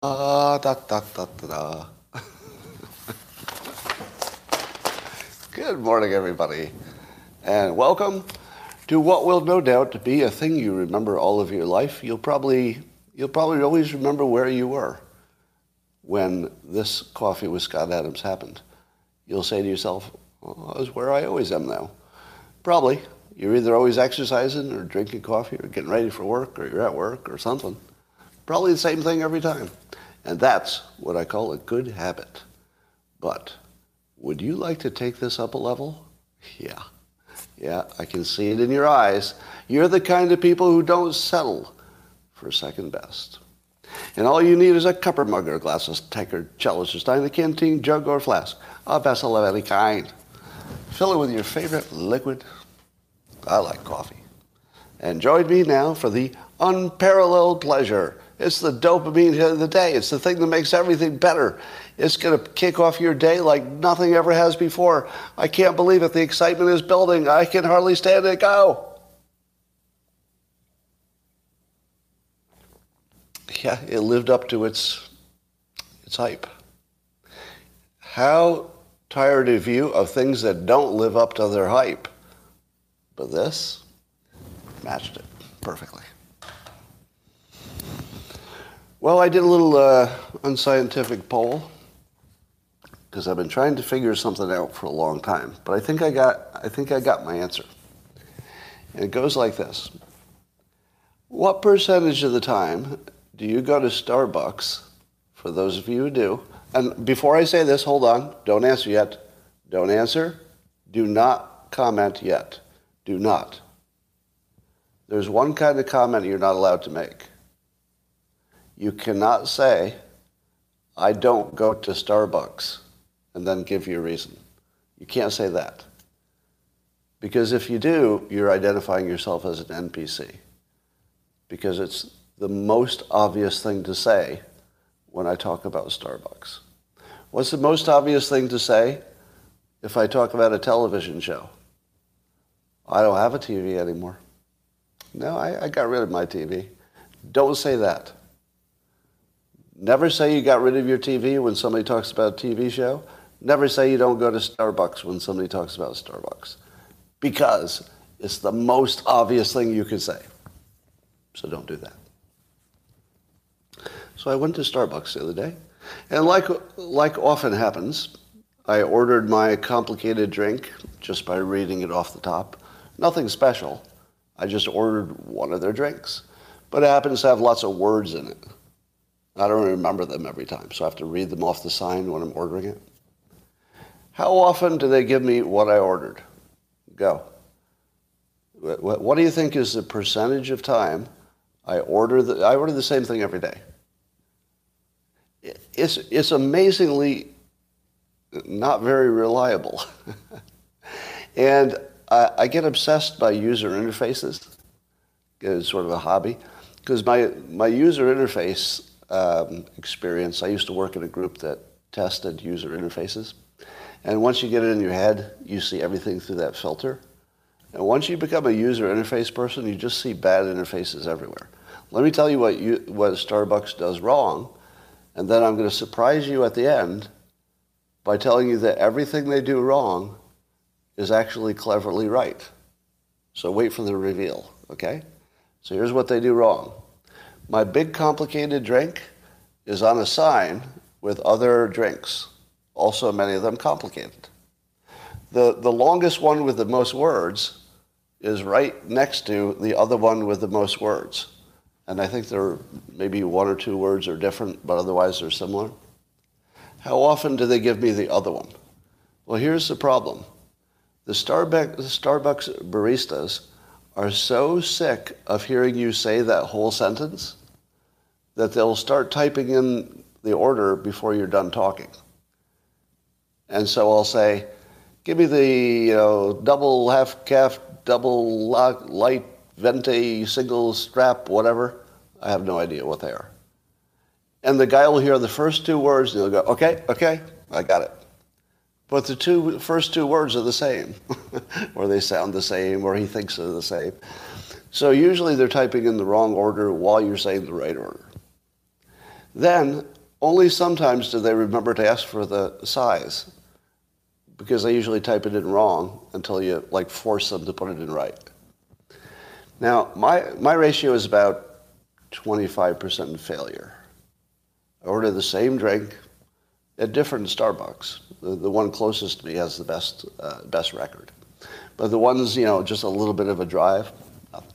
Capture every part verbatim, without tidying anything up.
Ah, da, da, da, da, da. Good morning, everybody, and welcome to what will no doubt be a thing you remember all of your life. You'll probably, you'll probably always remember where you were when this Coffee with Scott Adams happened. You'll say to yourself, well, I was where I always am now. Probably. You're either always exercising or drinking coffee or getting ready for work or you're at work or something. Probably the same thing every time. And that's what I call a good habit. But would you like to take this up a level? Yeah. Yeah, I can see it in your eyes. You're the kind of people who don't settle for second best. And all you need is a cup or mug or a glass of tech or chalice or stein, a canteen, jug or flask, a vessel of any kind. Fill it with your favorite liquid. I like coffee. And join me now for the unparalleled pleasure. It's the dopamine hit of the day. It's the thing that makes everything better. It's going to kick off your day like nothing ever has before. I can't believe it. The excitement is building. I can hardly stand it. Go. Yeah, it lived up to its its hype. How tired of you of things that don't live up to their hype? But this matched it perfectly. Well, I did a little uh, unscientific poll because I've been trying to figure something out for a long time. But I think I got I think I got my answer. And it goes like this. What percentage of the time do you go to Starbucks, for those of you who do? And before I say this, hold on. Don't answer yet. Don't answer. Do not comment yet. Do not. There's one kind of comment you're not allowed to make. You cannot say, I don't go to Starbucks, and then give your reason. You can't say that. Because if you do, you're identifying yourself as an N P C. Because it's the most obvious thing to say when I talk about Starbucks. What's the most obvious thing to say if I talk about a television show? I don't have a T V anymore. No, I, I got rid of my T V. Don't say that. Never say you got rid of your T V when somebody talks about a T V show. Never say you don't go to Starbucks when somebody talks about Starbucks. Because it's the most obvious thing you could say. So don't do that. So I went to Starbucks the other day. And like, like often happens, I ordered my complicated drink just by reading it off the top. Nothing special. I just ordered one of their drinks. But it happens to have lots of words in it. I don't remember them every time, so I have to read them off the sign when I'm ordering it. How often do they give me what I ordered? Go. What do you think is the percentage of time I order the, I order the same thing every day? It's, it's amazingly not very reliable. And I, I get obsessed by user interfaces. It's sort of a hobby. Because my, my user interface... Um, experience. I used to work in a group that tested user interfaces. And once you get it in your head, you see everything through that filter. And once you become a user interface person, you just see bad interfaces everywhere. Let me tell you what you, what Starbucks does wrong, and then I'm going to surprise you at the end by telling you that everything they do wrong is actually cleverly right. So wait for the reveal, okay? So here's what they do wrong. My big complicated drink is on a sign with other drinks, also many of them complicated. The the longest one with the most words is right next to the other one with the most words. And I think there are maybe one or two words are different, but otherwise they're similar. How often do they give me the other one? Well, here's the problem. The Starbucks, the Starbucks baristas are so sick of hearing you say that whole sentence that they'll start typing in the order before you're done talking. And so I'll say, give me the you know, double half-calf, double light, venti, single strap, whatever. I have no idea what they are. And the guy will hear the first two words, and he'll go, okay, okay, I got it. But the two first two words are the same, or they sound the same, or he thinks they're the same. So usually they're typing in the wrong order while you're saying the right order. Then, only sometimes do they remember to ask for the size, because they usually type it in wrong until you like force them to put it in right. Now, my, my ratio is about twenty-five percent failure. I order the same drink at different Starbucks. The, the one closest to me has the best uh, best record. But the one's, you know, just a little bit of a drive, nothing.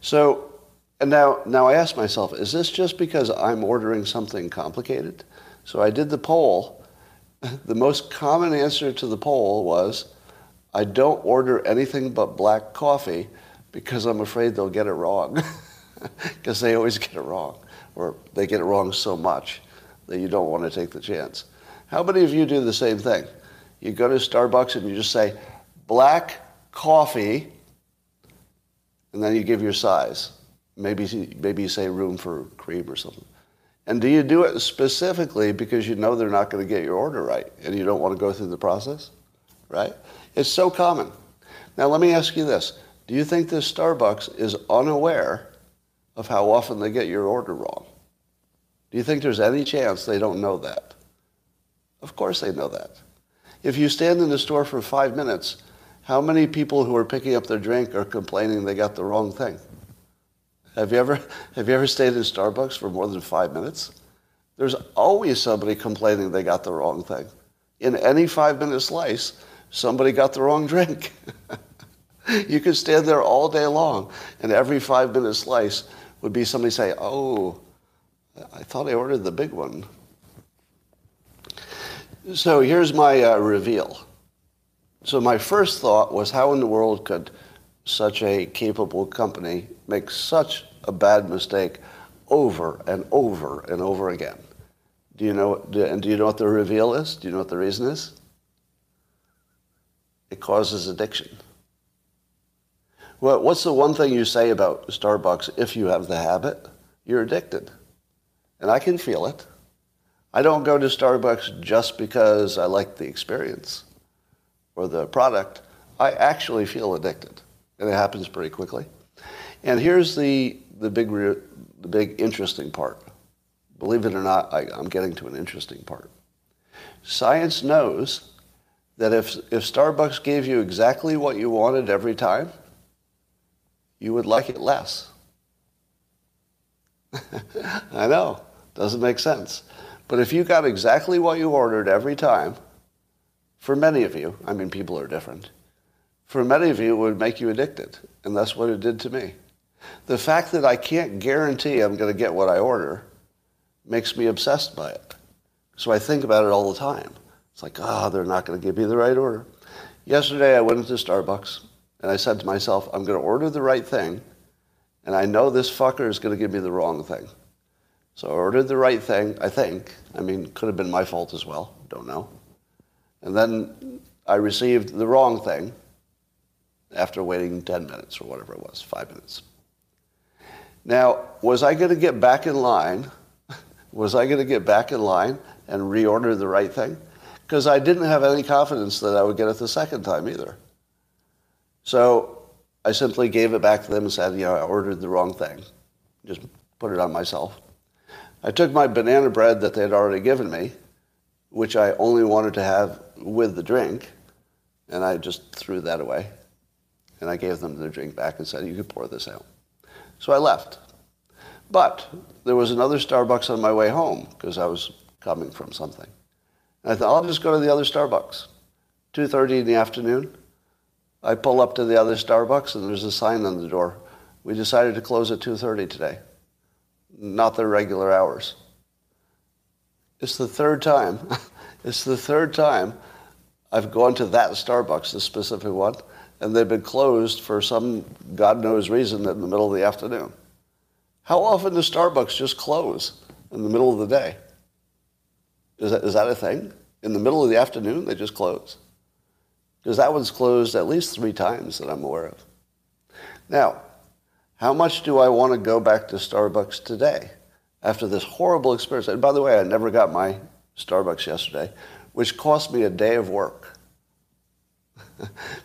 So, and now, now I ask myself, is this just because I'm ordering something complicated? So I did the poll. The most common answer to the poll was, I don't order anything but black coffee because I'm afraid they'll get it wrong. Because they always get it wrong, or they get it wrong so much that you don't want to take the chance. How many of you do the same thing? You go to Starbucks and you just say, black coffee, and then you give your size. Maybe, maybe you say room for cream or something. And do you do it specifically because you know they're not going to get your order right and you don't want to go through the process, right? It's so common. Now, let me ask you this. Do you think this Starbucks is unaware of how often they get your order wrong? Do you think there's any chance they don't know that? Of course they know that. If you stand in the store for five minutes, how many people who are picking up their drink are complaining they got the wrong thing? Have you ever, have you ever stayed in Starbucks for more than five minutes? There's always somebody complaining they got the wrong thing. In any five-minute slice, somebody got the wrong drink. You could stand there all day long, and every five-minute slice would be somebody say, oh, I thought I ordered the big one. So here's my uh, reveal. So my first thought was, how in the world could such a capable company make such a bad mistake over and over and over again? Do you know? Do, and do you know what the reveal is? Do you know what the reason is? It causes addiction. Well, what's the one thing you say about Starbucks if you have the habit? You're addicted. And I can feel it. I don't go to Starbucks just because I like the experience or the product. I actually feel addicted, and it happens pretty quickly. And here's the, the, big, re- the big interesting part. Believe it or not, I, I'm getting to an interesting part. Science knows that if, if Starbucks gave you exactly what you wanted every time, you would like it less. I know. Doesn't make sense. But if you got exactly what you ordered every time, for many of you, I mean, people are different, for many of you, it would make you addicted. And that's what it did to me. The fact that I can't guarantee I'm going to get what I order makes me obsessed by it. So I think about it all the time. It's like, ah, oh, they're not going to give me the right order. Yesterday, I went into Starbucks, and I said to myself, I'm going to order the right thing, and I know this fucker is going to give me the wrong thing. So I ordered the right thing, I think. I mean, could have been my fault as well. Don't know. And then I received the wrong thing after waiting ten minutes or whatever it was, five minutes. Now, was I going to get back in line? Was I going to get back in line and reorder the right thing? Because I didn't have any confidence that I would get it the second time either. So I simply gave it back to them and said, you know, I ordered the wrong thing. Just put it on myself. I took my banana bread that they had already given me, which I only wanted to have with the drink, and I just threw that away. And I gave them the drink back and said, you could pour this out. So I left. But there was another Starbucks on my way home because I was coming from something. And I thought, I'll just go to the other Starbucks. two thirty in the afternoon. I pull up to the other Starbucks, and there's a sign on the door. We decided to close at two thirty today. Not their regular hours. It's the third time. It's the third time I've gone to that Starbucks, the specific one, and they've been closed for some God knows reason in the middle of the afternoon. How often does Starbucks just close in the middle of the day. Is that, is that a thing? In the middle of the afternoon, they just close? Because that one's closed at least three times that I'm aware of. Now, how much do I want to go back to Starbucks today after this horrible experience? And by the way, I never got my Starbucks yesterday, which cost me a day of work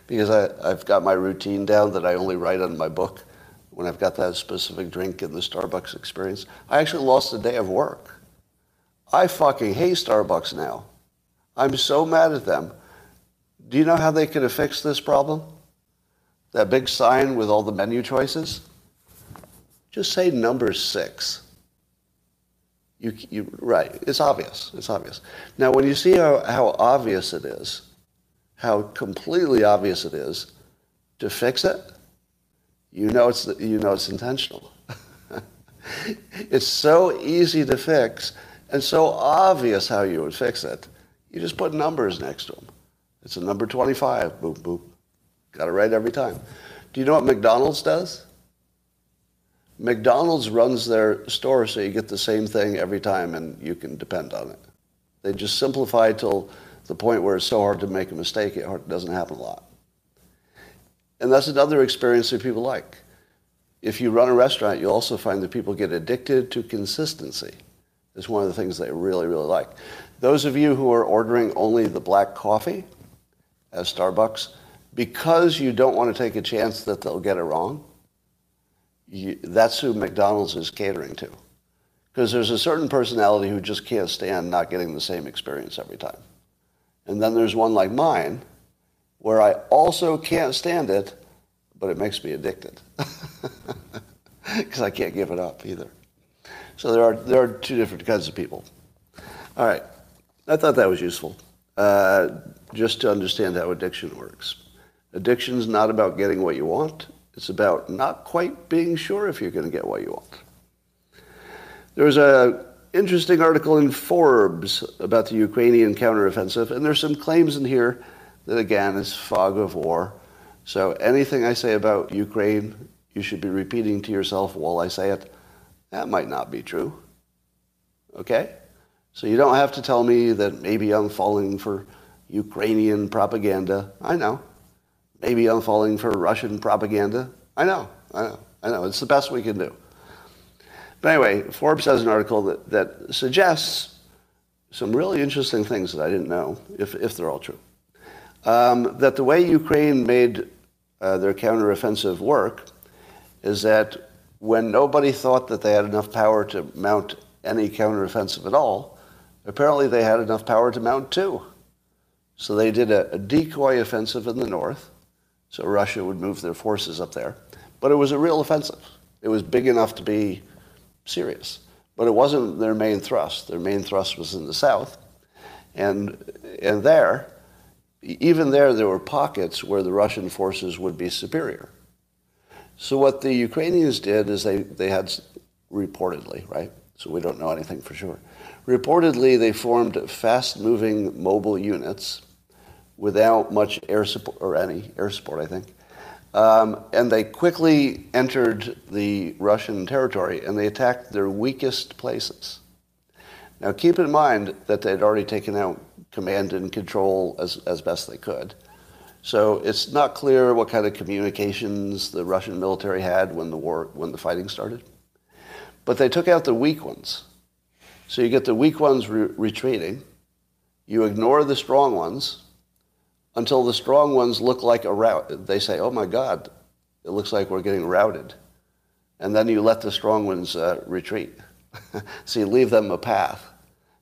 because I, I've got my routine down that I only write on my book when I've got that specific drink in the Starbucks experience. I actually lost a day of work. I fucking hate Starbucks now. I'm so mad at them. Do you know how they could have fixed this problem? That big sign with all the menu choices? Just say number six. You, you, right, it's obvious, it's obvious. Now, when you see how, how obvious it is, how completely obvious it is to fix it, you know it's, you know it's intentional. It's so easy to fix and so obvious how you would fix it. You just put numbers next to them. It's a number twenty-five, boop, boop. Got it right every time. Do you know what McDonald's does? McDonald's runs their store so you get the same thing every time and you can depend on it. They just simplify till the point where it's so hard to make a mistake, it doesn't happen a lot. And that's another experience that people like. If you run a restaurant, you also find that people get addicted to consistency. It's one of the things they really, really like. Those of you who are ordering only the black coffee at Starbucks, because you don't want to take a chance that they'll get it wrong, you, that's who McDonald's is catering to. Because there's a certain personality who just can't stand not getting the same experience every time. And then there's one like mine, where I also can't stand it, but it makes me addicted. Because I can't give it up either. So there are, there are two different kinds of people. All right. I thought that was useful, uh, just to understand how addiction works. Addiction's not about getting what you want. It's about not quite being sure if you're going to get what you want. There was an interesting article in Forbes about the Ukrainian counteroffensive, and there's some claims in here that, again, is fog of war. So anything I say about Ukraine, you should be repeating to yourself while I say it. That might not be true. Okay? So you don't have to tell me that maybe I'm falling for Ukrainian propaganda. I know. Maybe I'm falling for Russian propaganda. I know, I know, I know. It's the best we can do. But anyway, Forbes has an article that, that suggests some really interesting things that I didn't know, if, if they're all true. Um, that the way Ukraine made uh, their counteroffensive work is that when nobody thought that they had enough power to mount any counteroffensive at all, apparently they had enough power to mount two. So they did a, a decoy offensive in the north. So Russia would move their forces up there. But it was a real offensive. It was big enough to be serious. But it wasn't their main thrust. Their main thrust was in the south. And, and there, even there, there were pockets where the Russian forces would be superior. So what the Ukrainians did is they, they had, reportedly, right? So we don't know anything for sure. Reportedly, they formed fast-moving mobile units without much air support, or any air support, I think. Um, and they quickly entered the Russian territory, and they attacked their weakest places. Now, keep in mind that they'd already taken out command and control as, as best they could. So it's not clear what kind of communications the Russian military had when the war, when the fighting started. But they took out the weak ones. So you get the weak ones re- retreating. You ignore the strong ones, until the strong ones look like a rout. They say, oh my God, it looks like we're getting routed. And then you let the strong ones uh, retreat. So you leave them a path.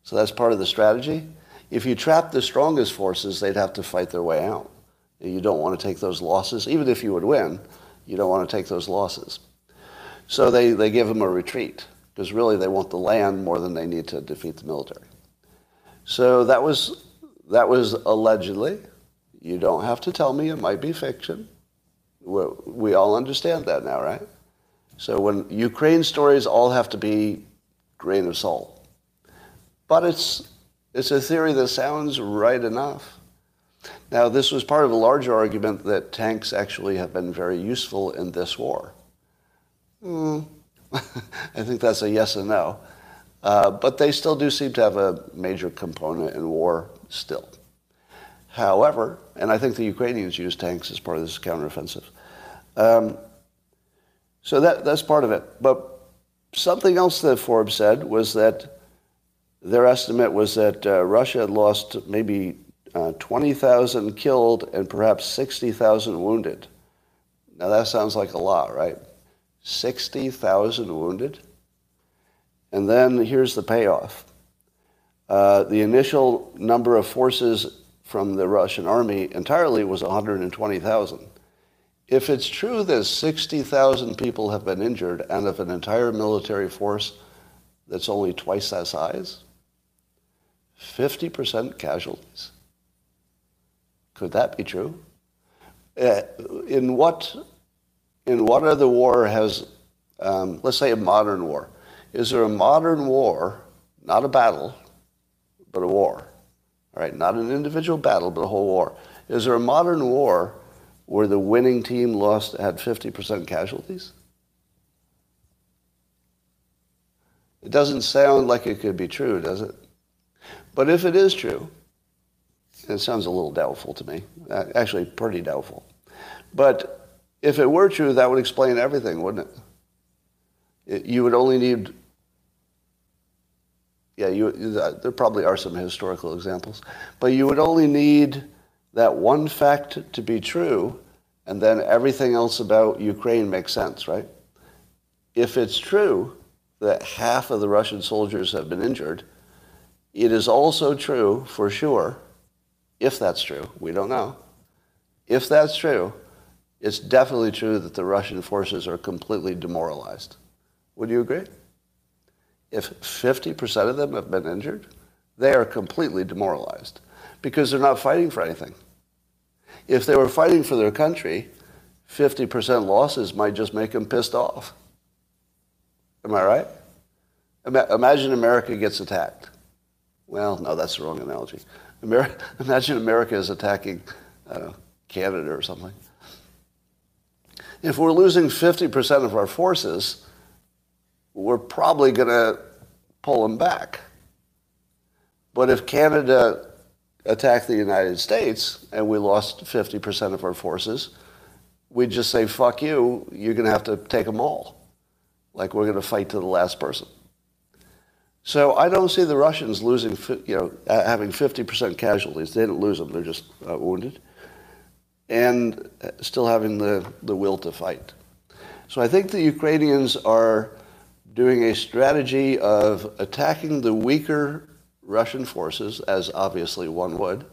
So that's part of the strategy. If you trap the strongest forces, they'd have to fight their way out. You don't want to take those losses. Even if you would win, you don't want to take those losses. So they, they give them a retreat, because really they want the land more than they need to defeat the military. So that was, that was allegedly. You don't have to tell me. It might be fiction. We're, we all understand that now, right? So when Ukraine stories all have to be grain of salt. But it's, it's a theory that sounds right enough. Now, this was part of a larger argument that tanks actually have been very useful in this war. Mm. I think that's a yes and no. Uh, but they still do seem to have a major component in war still. However, and I think the Ukrainians use tanks as part of this counteroffensive. Um, so that that's part of it. But something else that Forbes said was that their estimate was that uh, Russia had lost maybe uh, twenty thousand killed and perhaps sixty thousand wounded. Now that sounds like a lot, right? sixty thousand wounded? And then here's the payoff. Uh, the initial number of forces from the Russian army entirely was one hundred twenty thousand. If it's true that sixty thousand people have been injured out of an entire military force that's only twice that size, fifty percent casualties. Could that be true? Uh, in what in what other war has, um, let's say a modern war, is there a modern war, not a battle, but a war? All right, not an individual battle, but a whole war. Is there a modern war where the winning team lost had fifty percent casualties? It doesn't sound like it could be true, does it? But if it is true, and it sounds a little doubtful to me, actually pretty doubtful, but if it were true, that would explain everything, wouldn't it? You would only need, yeah, you, there probably are some historical examples, but you would only need that one fact to be true, and then everything else about Ukraine makes sense, right? If it's true that half of the Russian soldiers have been injured, it is also true for sure, if that's true, we don't know. If that's true, it's definitely true that the Russian forces are completely demoralized. Would you agree? If fifty percent of them have been injured, they are completely demoralized because they're not fighting for anything. If they were fighting for their country, fifty percent losses might just make them pissed off. Am I right? Ima- imagine America gets attacked. Well, no, that's the wrong analogy. Amer- imagine America is attacking, I don't know, Canada or something. If we're losing fifty percent of our forces, we're probably going to pull them back. But if Canada attacked the United States and we lost fifty percent of our forces, we'd just say, fuck you, you're going to have to take them all. Like we're going to fight to the last person. So I don't see the Russians losing, you know, having fifty percent casualties. They didn't lose them, they're just uh, wounded. And still having the, the will to fight. So I think the Ukrainians are doing a strategy of attacking the weaker Russian forces, as obviously one would,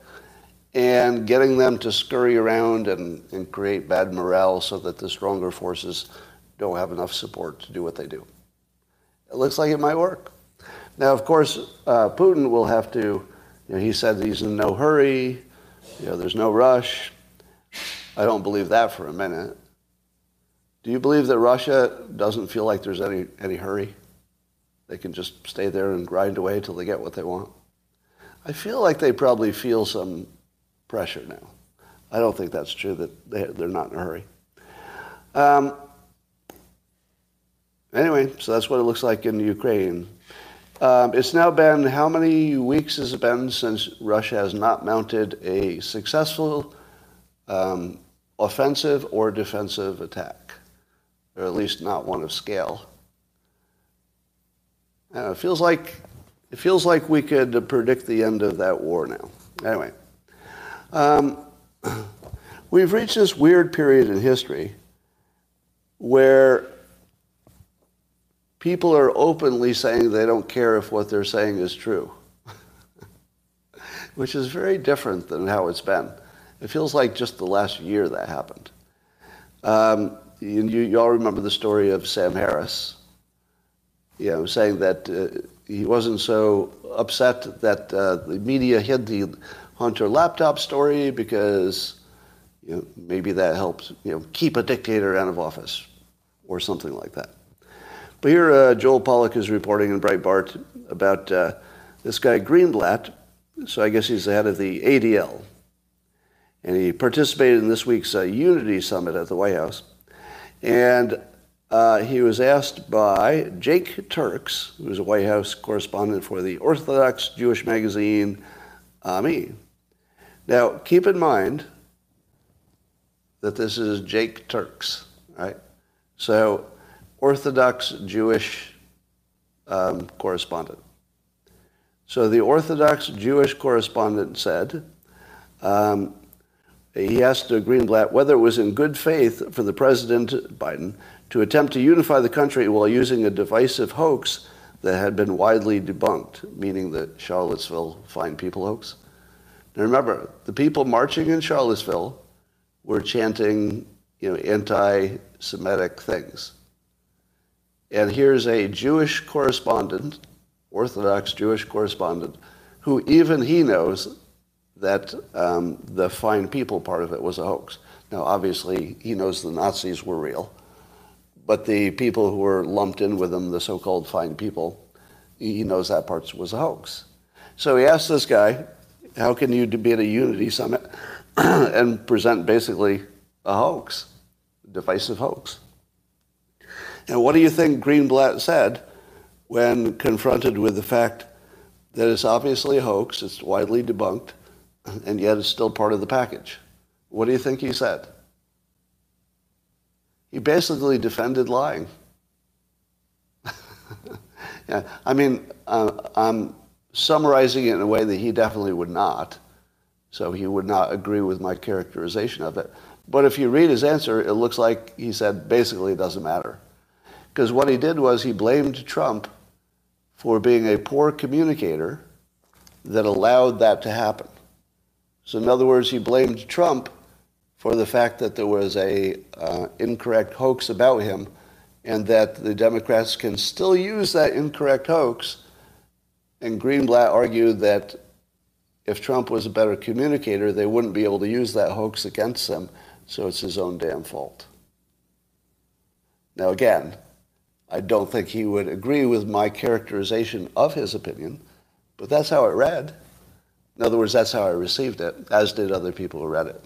and getting them to scurry around and, and create bad morale so that the stronger forces don't have enough support to do what they do. It looks like it might work. Now, of course, uh, Putin will have to, you know, he said he's in no hurry, you know, there's no rush. I don't believe that for a minute. Do you believe that Russia doesn't feel like there's any, any hurry? They can just stay there and grind away till they get what they want? I feel like they probably feel some pressure now. I don't think that's true, that they, they're not in a hurry. Um, anyway, so that's what it looks like in Ukraine. Um, it's now been, how many weeks has it been since Russia has not mounted a successful um, offensive or defensive attack? Or at least not one of scale. I don't know, it feels like it feels like we could predict the end of that war now. Anyway, um, we've reached this weird period in history where people are openly saying they don't care if what they're saying is true, which is very different than how it's been. It feels like just the last year that happened. Um, You, you all remember the story of Sam Harris, you know, saying that uh, he wasn't so upset that uh, the media hid the Hunter laptop story because, you know, maybe that helped, you know, keep a dictator out of office or something like that. But here uh, Joel Pollack is reporting in Breitbart about uh, this guy Greenblatt, so I guess he's the head of the A D L, and he participated in this week's uh, Unity Summit at the White House. And Uh, he was asked by Jake Turks, who's a White House correspondent for the Orthodox Jewish magazine, Ami. Now, keep in mind that this is Jake Turks, right? So, Orthodox Jewish um, correspondent. So the Orthodox Jewish correspondent said, um, he asked Greenblatt whether it was in good faith for the president, Biden, to attempt to unify the country while using a divisive hoax that had been widely debunked, meaning the Charlottesville Fine People hoax. Now remember, the people marching in Charlottesville were chanting, you know, anti-Semitic things. And here's a Jewish correspondent, Orthodox Jewish correspondent, who even he knows that um, the fine people part of it was a hoax. Now, obviously, he knows the Nazis were real, but the people who were lumped in with them, the so-called fine people, he knows that part was a hoax. So he asked this guy, how can you be at a unity summit and present basically a hoax, a divisive hoax? And what do you think Greenblatt said when confronted with the fact that it's obviously a hoax, it's widely debunked, and yet it's still part of the package? What do you think he said? He basically defended lying. Yeah, I mean, uh, I'm summarizing it in a way that he definitely would not, so he would not agree with my characterization of it. But if you read his answer, it looks like he said basically it doesn't matter. Because what he did was he blamed Trump for being a poor communicator that allowed that to happen. So in other words, he blamed Trump for the fact that there was a uh, incorrect hoax about him, and that the Democrats can still use that incorrect hoax. And Greenblatt argued that if Trump was a better communicator, they wouldn't be able to use that hoax against him, so it's his own damn fault. Now again, I don't think he would agree with my characterization of his opinion, but that's how it read. In other words, that's how I received it, as did other people who read it.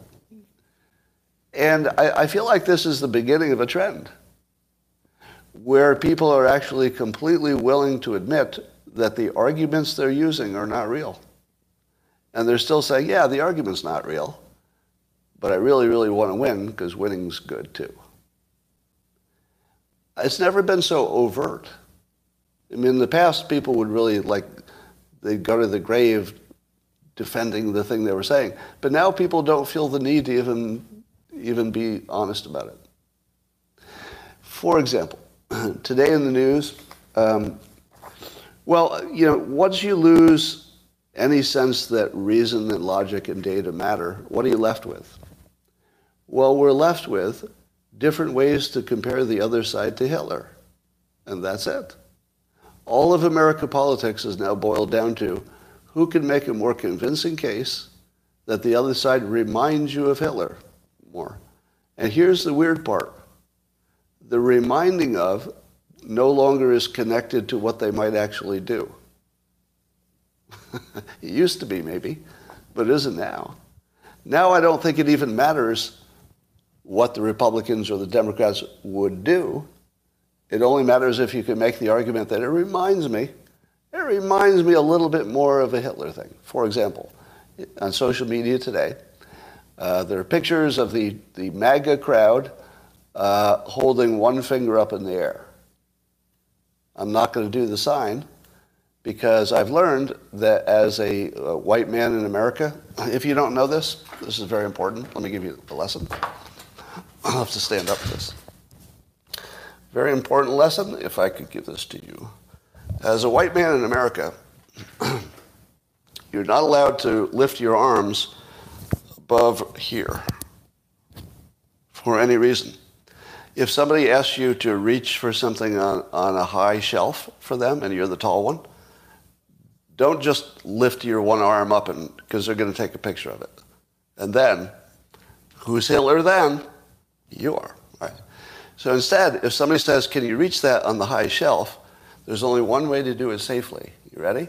And I, I feel like this is the beginning of a trend where people are actually completely willing to admit that the arguments they're using are not real. And they're still saying, yeah, the argument's not real, but I really, really want to win because winning's good too. It's never been so overt. I mean, in the past, people would really, like, they'd go to the grave defending the thing they were saying. But now people don't feel the need to even, even be honest about it. For example, today in the news, um, well, you know, once you lose any sense that reason and logic and data matter, what are you left with? Well, we're left with different ways to compare the other side to Hitler. And that's it. All of American politics is now boiled down to who can make a more convincing case that the other side reminds you of Hitler more. And here's the weird part. The reminding of no longer is connected to what they might actually do. It used to be, maybe, but it isn't now. Now I don't think it even matters what the Republicans or the Democrats would do. It only matters if you can make the argument that it reminds me, it reminds me a little bit more of a Hitler thing. For example, on social media today, uh, there are pictures of the, the MAGA crowd uh, holding one finger up in the air. I'm not going to do the sign because I've learned that as a, a white man in America, if you don't know this, this is very important. Let me give you the lesson. I'll have to stand up for this. Very important lesson, if I could give this to you. As a white man in America, you're not allowed to lift your arms above here for any reason. If somebody asks you to reach for something on, on a high shelf for them, and you're the tall one, don't just lift your one arm up, and because they're going to take a picture of it. And then, who's Hitler then? You are. All right. So instead, if somebody says, can you reach that on the high shelf, there's only one way to do it safely. You ready? You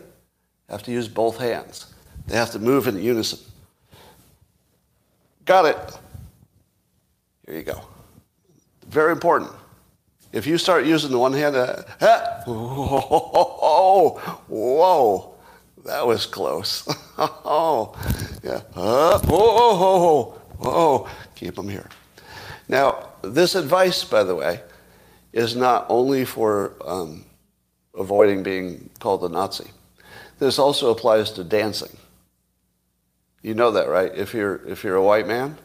have to use both hands. They have to move in unison. Got it. Here you go. Very important. If you start using the one hand, uh, ah, whoa, whoa, that was close. Oh, yeah. Uh, whoa, whoa, whoa, keep them here. Now, this advice, by the way, is not only for um, avoiding being called a Nazi. This also applies to dancing. You know that, right? If you're if you're a white man.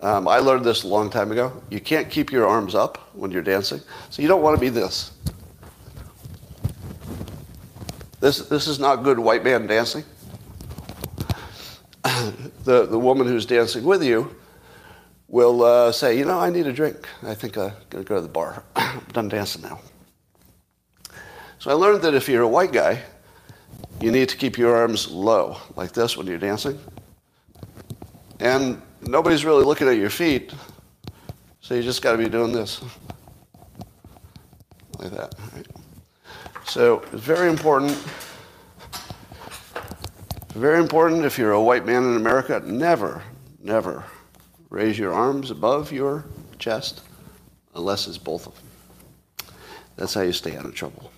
Um, I learned this a long time ago. You can't keep your arms up when you're dancing, so you don't want to be this. This this is not good white man dancing. the the woman who's dancing with you will uh, say, you know, I need a drink. I think I'm going to go to the bar. I'm done dancing now. So I learned that if you're a white guy, you need to keep your arms low, like this, when you're dancing. And nobody's really looking at your feet, so you just got to be doing this. Like that. Right? So it's very important, very important if you're a white man in America, never, never raise your arms above your chest unless it's both of them. That's how you stay out of trouble.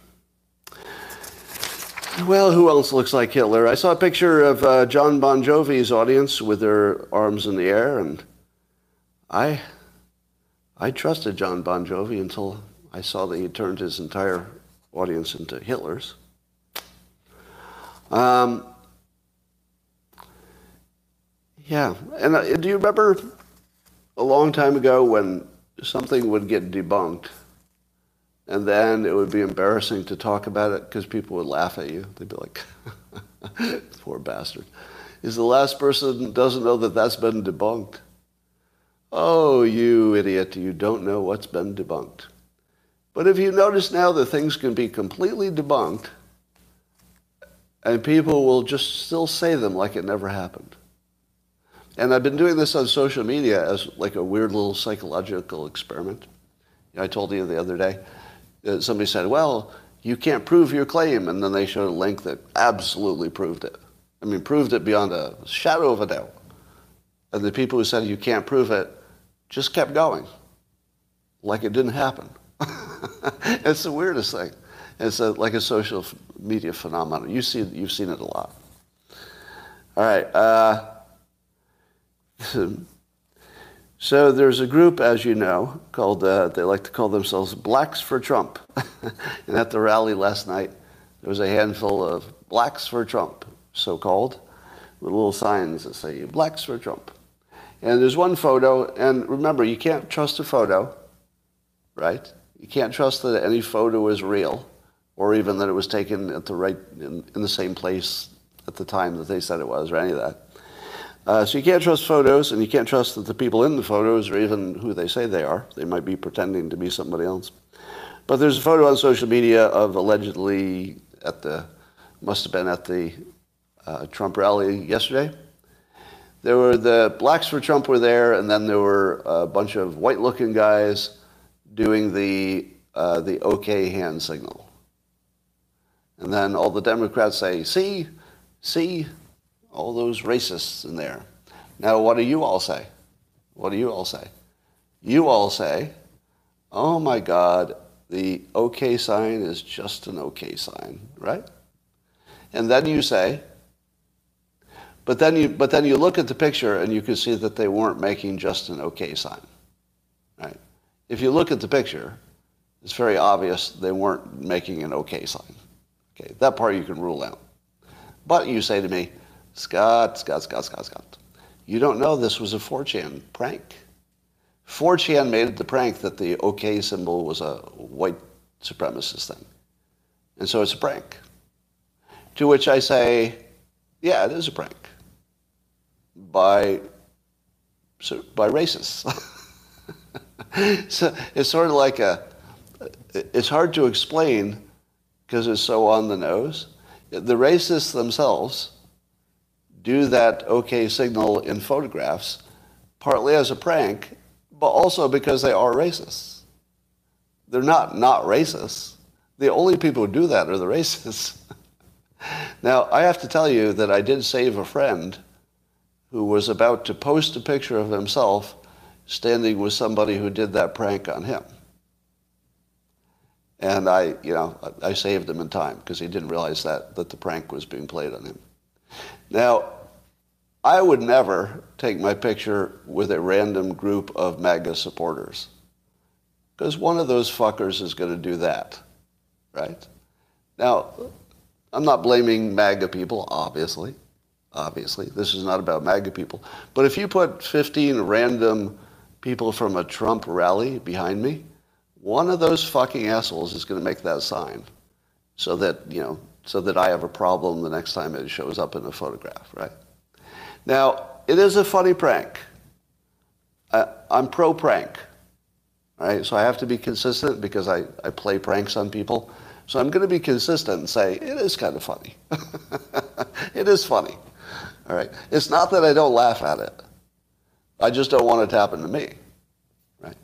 Well, who else looks like Hitler? I saw a picture of uh, John Bon Jovi's audience with their arms in the air, and I I trusted John Bon Jovi until I saw that he turned his entire audience into Hitlers. Um, yeah, and uh, do you remember a long time ago when something would get debunked? And then it would be embarrassing to talk about it because people would laugh at you. They'd be like, poor bastard. He's the last person who doesn't know that that's been debunked. Oh, you idiot. You don't know what's been debunked. But if you notice now that things can be completely debunked, and people will just still say them like it never happened. And I've been doing this on social media as like a weird little psychological experiment. I told you the other day. Somebody said, well, you can't prove your claim. And then they showed a link that absolutely proved it. I mean, proved it beyond a shadow of a doubt. And the people who said you can't prove it just kept going like it didn't happen. It's the weirdest thing. It's a, like a social media phenomenon. You see, you've seen it a lot. All right. Uh, So there's a group, as you know, called, uh, they like to call themselves Blacks for Trump. And at the rally last night, there was a handful of Blacks for Trump, so-called, with little signs that say, Blacks for Trump. And there's one photo, and remember, you can't trust a photo, right? You can't trust that any photo is real, or even that it was taken at the right, in, in the same place at the time that they said it was, or any of that. Uh, so you can't trust photos, and you can't trust that the people in the photos are even who they say they are. They might be pretending to be somebody else. But there's a photo on social media of allegedly at the, must have been at the uh, Trump rally yesterday. There were the Blacks for Trump were there, and then there were a bunch of white-looking guys doing the uh, the OK hand signal. And then all the Democrats say, see, see. All those racists in there. Now, what do you all say? What do you all say? You all say, oh, my God, the OK sign is just an OK sign, right? And then you say, but then you, but then you look at the picture, and you can see that they weren't making just an OK sign, right? If you look at the picture, it's very obvious they weren't making an OK sign. Okay, that part you can rule out. But you say to me, Scott, Scott, Scott, Scott, Scott. You don't know this was a four chan prank. four chan made it the prank that the OK symbol was a white supremacist thing. And so it's a prank. To which I say, yeah, it is a prank. By, so, by racists. So it's sort of like a, it's hard to explain because it's so on the nose. The racists themselves do that OK signal in photographs, partly as a prank, but also because they are racists. They're not not racists. The only people who do that are the racists. Now, I have to tell you that I did save a friend who was about to post a picture of himself standing with somebody who did that prank on him. And I, you know, I saved him in time because he didn't realize that that the prank was being played on him. Now, I would never take my picture with a random group of MAGA supporters, because one of those fuckers is going to do that, right? Now, I'm not blaming MAGA people, obviously. Obviously, this is not about MAGA people. But if you put fifteen random people from a Trump rally behind me, one of those fucking assholes is going to make that sign, so that, you know, so that I have a problem the next time it shows up in a photograph, right? Now, it is a funny prank. I, I'm pro-prank, right? So I have to be consistent because I, I play pranks on people. So I'm going to be consistent and say, it is kind of funny. It is funny, all right? It's not that I don't laugh at it. I just don't want it to happen to me, right?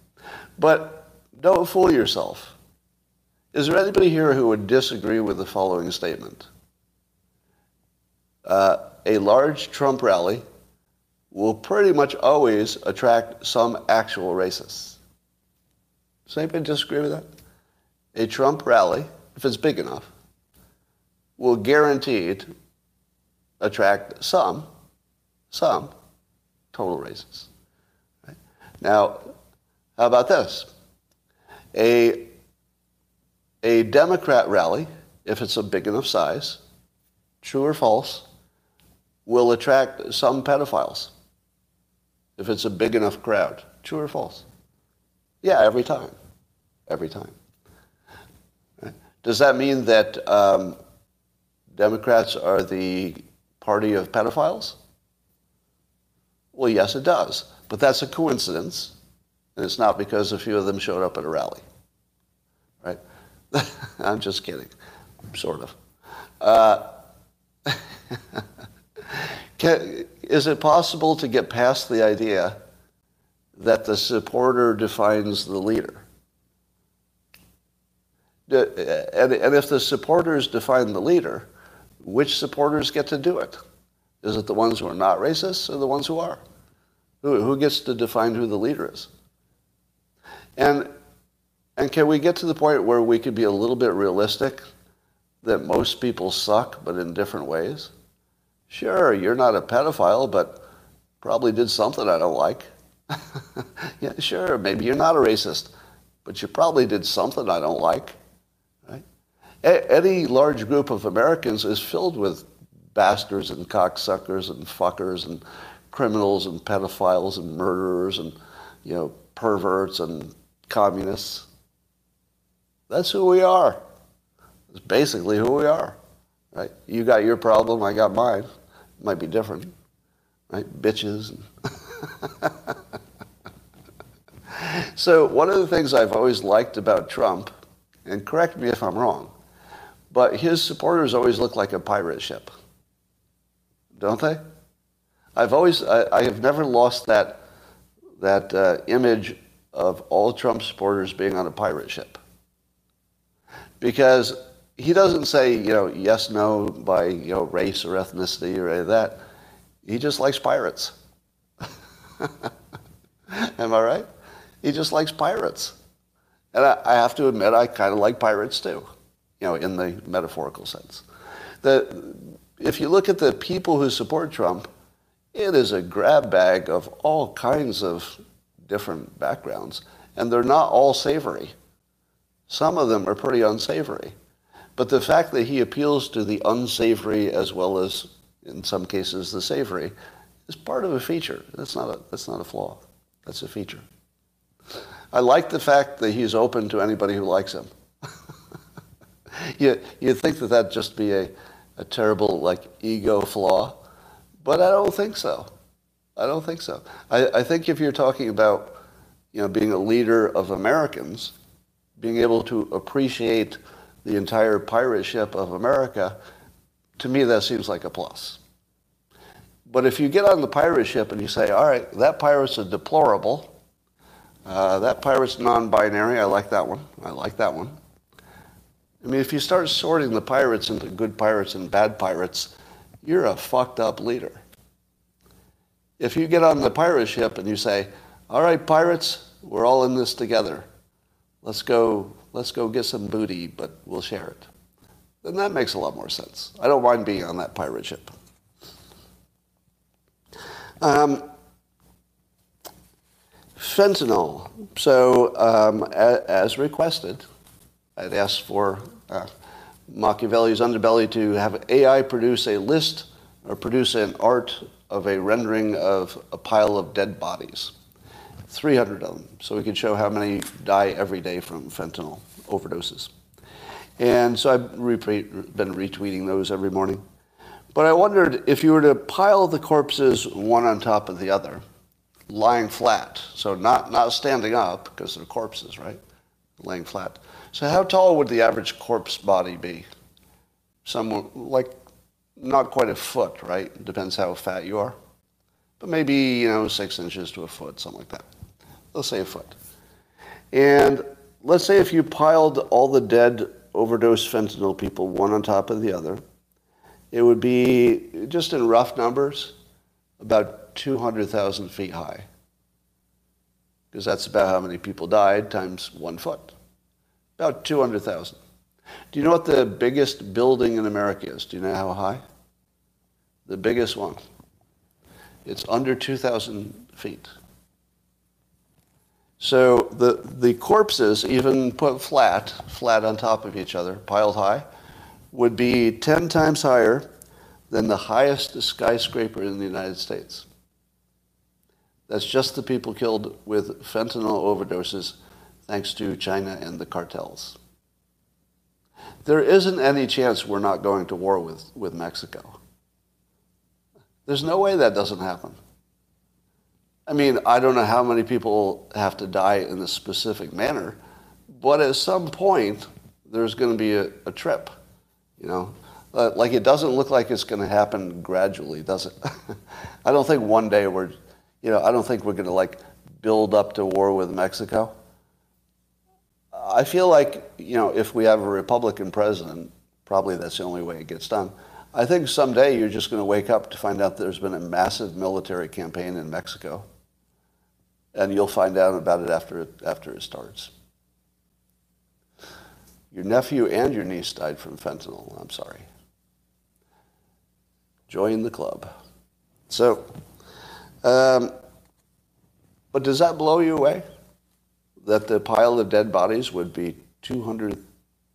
But don't fool yourself. Is there anybody here who would disagree with the following statement? Uh, a large Trump rally will pretty much always attract some actual racists. Does anybody disagree with that? A Trump rally, if it's big enough, will guaranteed attract some, some total racists. Right? Now, how about this? A, a Democrat rally, if it's a big enough size, true or false, will attract some pedophiles if it's a big enough crowd. True or false? Yeah, every time. Every time. Right? Does that mean that um, Democrats are the party of pedophiles? Well, yes, it does. But that's a coincidence. And it's not because a few of them showed up at a rally, right? I'm just kidding, sort of. Uh, can, is it possible to get past the idea that the supporter defines the leader? And, and if the supporters define the leader, which supporters get to do it? Is it the ones who are not racist or the ones who are? Who, who gets to define who the leader is? And and can we get to the point where we could be a little bit realistic that most people suck, but in different ways? Sure, you're not a pedophile, but probably did something I don't like. Yeah, sure, maybe you're not a racist, but you probably did something I don't like. Right? A- any large group of Americans is filled with bastards and cocksuckers and fuckers and criminals and pedophiles and murderers and, you know, perverts and communists. That's who we are. That's basically who we are, right? You got your problem, I got mine. It might be different, right? Bitches. So one of the things I've always liked about Trump, and correct me if I'm wrong, but his supporters always look like a pirate ship, don't they? I've always, I, I have never lost that that uh, image of all Trump supporters being on a pirate ship. Because he doesn't say, you know, yes, no, by, you know, race or ethnicity or any of that. He just likes pirates. Am I right? He just likes pirates. And I, I have to admit, I kind of like pirates too, you know, in the metaphorical sense. The, if you look at the people who support Trump, it is a grab bag of all kinds of different backgrounds, and they're not all savory. Some of them are pretty unsavory. But the fact that he appeals to the unsavory as well as, in some cases, the savory is part of a feature. That's not a, that's not a flaw. That's a feature. I like the fact that he's open to anybody who likes him. you, you'd think that that'd just be a, a terrible, like, ego flaw. But I don't think so. I don't think so. I, I think if you're talking about, you know, being a leader of Americans, being able to appreciate the entire pirate ship of America, to me that seems like a plus. But if you get on the pirate ship and you say, all right, that pirate's a deplorable, uh, that pirate's non-binary, I like that one, I like that one. I mean, if you start sorting the pirates into good pirates and bad pirates, you're a fucked up leader. If you get on the pirate ship and you say, all right, pirates, we're all in this together. Let's go, let's go get some booty, but we'll share it. Then that makes a lot more sense. I don't mind being on that pirate ship. Um, fentanyl. So, um, a, as requested, I'd asked for uh, Machiavelli's Underbelly to have A I produce a list or produce an art of a rendering of a pile of dead bodies. three hundred of them, so we could show how many die every day from fentanyl overdoses. And so I've repeat, been retweeting those every morning. But I wondered, if you were to pile the corpses one on top of the other, lying flat, so not, not standing up, because they're corpses, right? Laying flat. So how tall would the average corpse body be? Some, like, not quite a foot, right? It depends how fat you are. But maybe, you know, six inches to a foot, something like that. Let's say a foot. And let's say if you piled all the dead overdose fentanyl people one on top of the other, it would be, just in rough numbers, about two hundred thousand feet high. Because that's about how many people died times one foot. About two hundred thousand. Do you know what the biggest building in America is? Do you know how high? The biggest one. It's under two thousand feet. So the, the corpses, even put flat, flat on top of each other, piled high, would be ten times higher than the highest skyscraper in the United States. That's just the people killed with fentanyl overdoses thanks to China and the cartels. There isn't any chance we're not going to war with, with Mexico. There's no way that doesn't happen. I mean, I don't know how many people have to die in a specific manner, but at some point, there's going to be a, a trip, you know? Uh, like, it doesn't look like it's going to happen gradually, does it? I don't think one day we're, you know, I don't think we're going to, like, build up to war with Mexico. I feel like, you know, if we have a Republican president, probably that's the only way it gets done. I think someday you're just going to wake up to find out there's been a massive military campaign in Mexico, and you'll find out about it after it, after it starts. Your nephew and your niece died from fentanyl. I'm sorry. Join the club. So, um, but does that blow you away? That the pile of dead bodies would be two hundred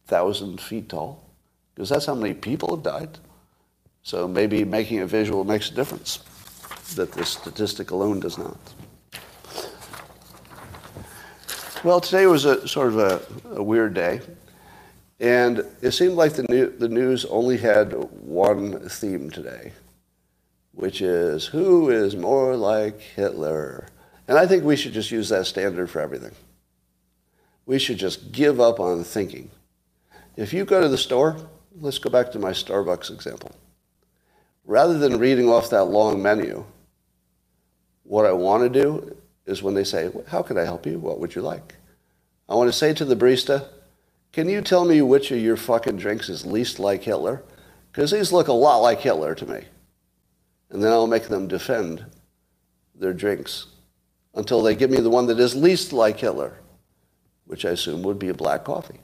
thousand feet tall? Because that's how many people have died. So maybe making a visual makes a difference, that the statistic alone does not. Well, today was a sort of a, a weird day, and it seemed like the, new, the news only had one theme today, which is, who is more like Hitler? And I think we should just use that standard for everything. We should just give up on thinking. If you go to the store, let's go back to my Starbucks example. Rather than reading off that long menu, what I want to do is when they say, how can I help you? What would you like? I want to say to the barista, can you tell me which of your fucking drinks is least like Hitler? Because these look a lot like Hitler to me. And then I'll make them defend their drinks until they give me the one that is least like Hitler, which I assume would be a black coffee.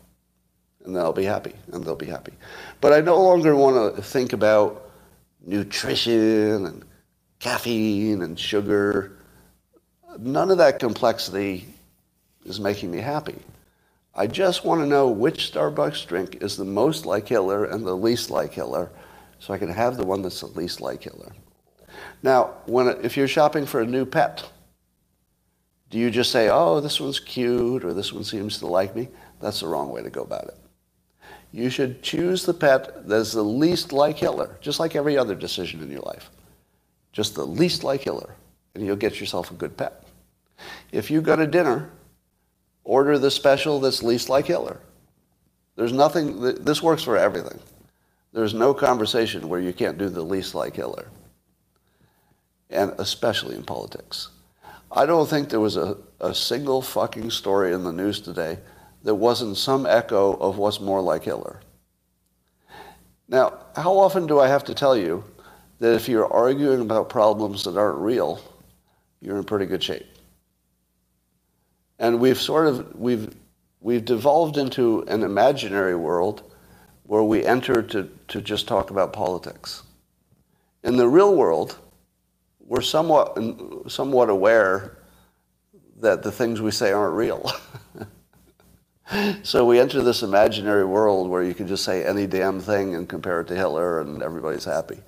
And then I'll be happy, and they'll be happy. But I no longer want to think about nutrition and caffeine and sugar. None of that complexity is making me happy. I just want to know which Starbucks drink is the most like Hitler and the least like Hitler, so I can have the one that's the least like Hitler. Now, when if you're shopping for a new pet, do you just say, oh, this one's cute, or this one seems to like me? That's the wrong way to go about it. You should choose the pet that's the least like Hitler, just like every other decision in your life. Just the least like Hitler, and you'll get yourself a good pet. If you go to dinner, order the special that's least like Hitler. There's nothing, this works for everything. There's no conversation where you can't do the least like Hitler, and especially in politics. I don't think there was a, a single fucking story in the news today that wasn't some echo of what's more like Hitler. Now, how often do I have to tell you that if you're arguing about problems that aren't real, you're in pretty good shape? And we've sort of, we've, We've devolved into an imaginary world where we enter to, to just talk about politics. In the real world, we're somewhat somewhat aware that the things we say aren't real. So we enter this imaginary world where you can just say any damn thing and compare it to Hitler and everybody's happy.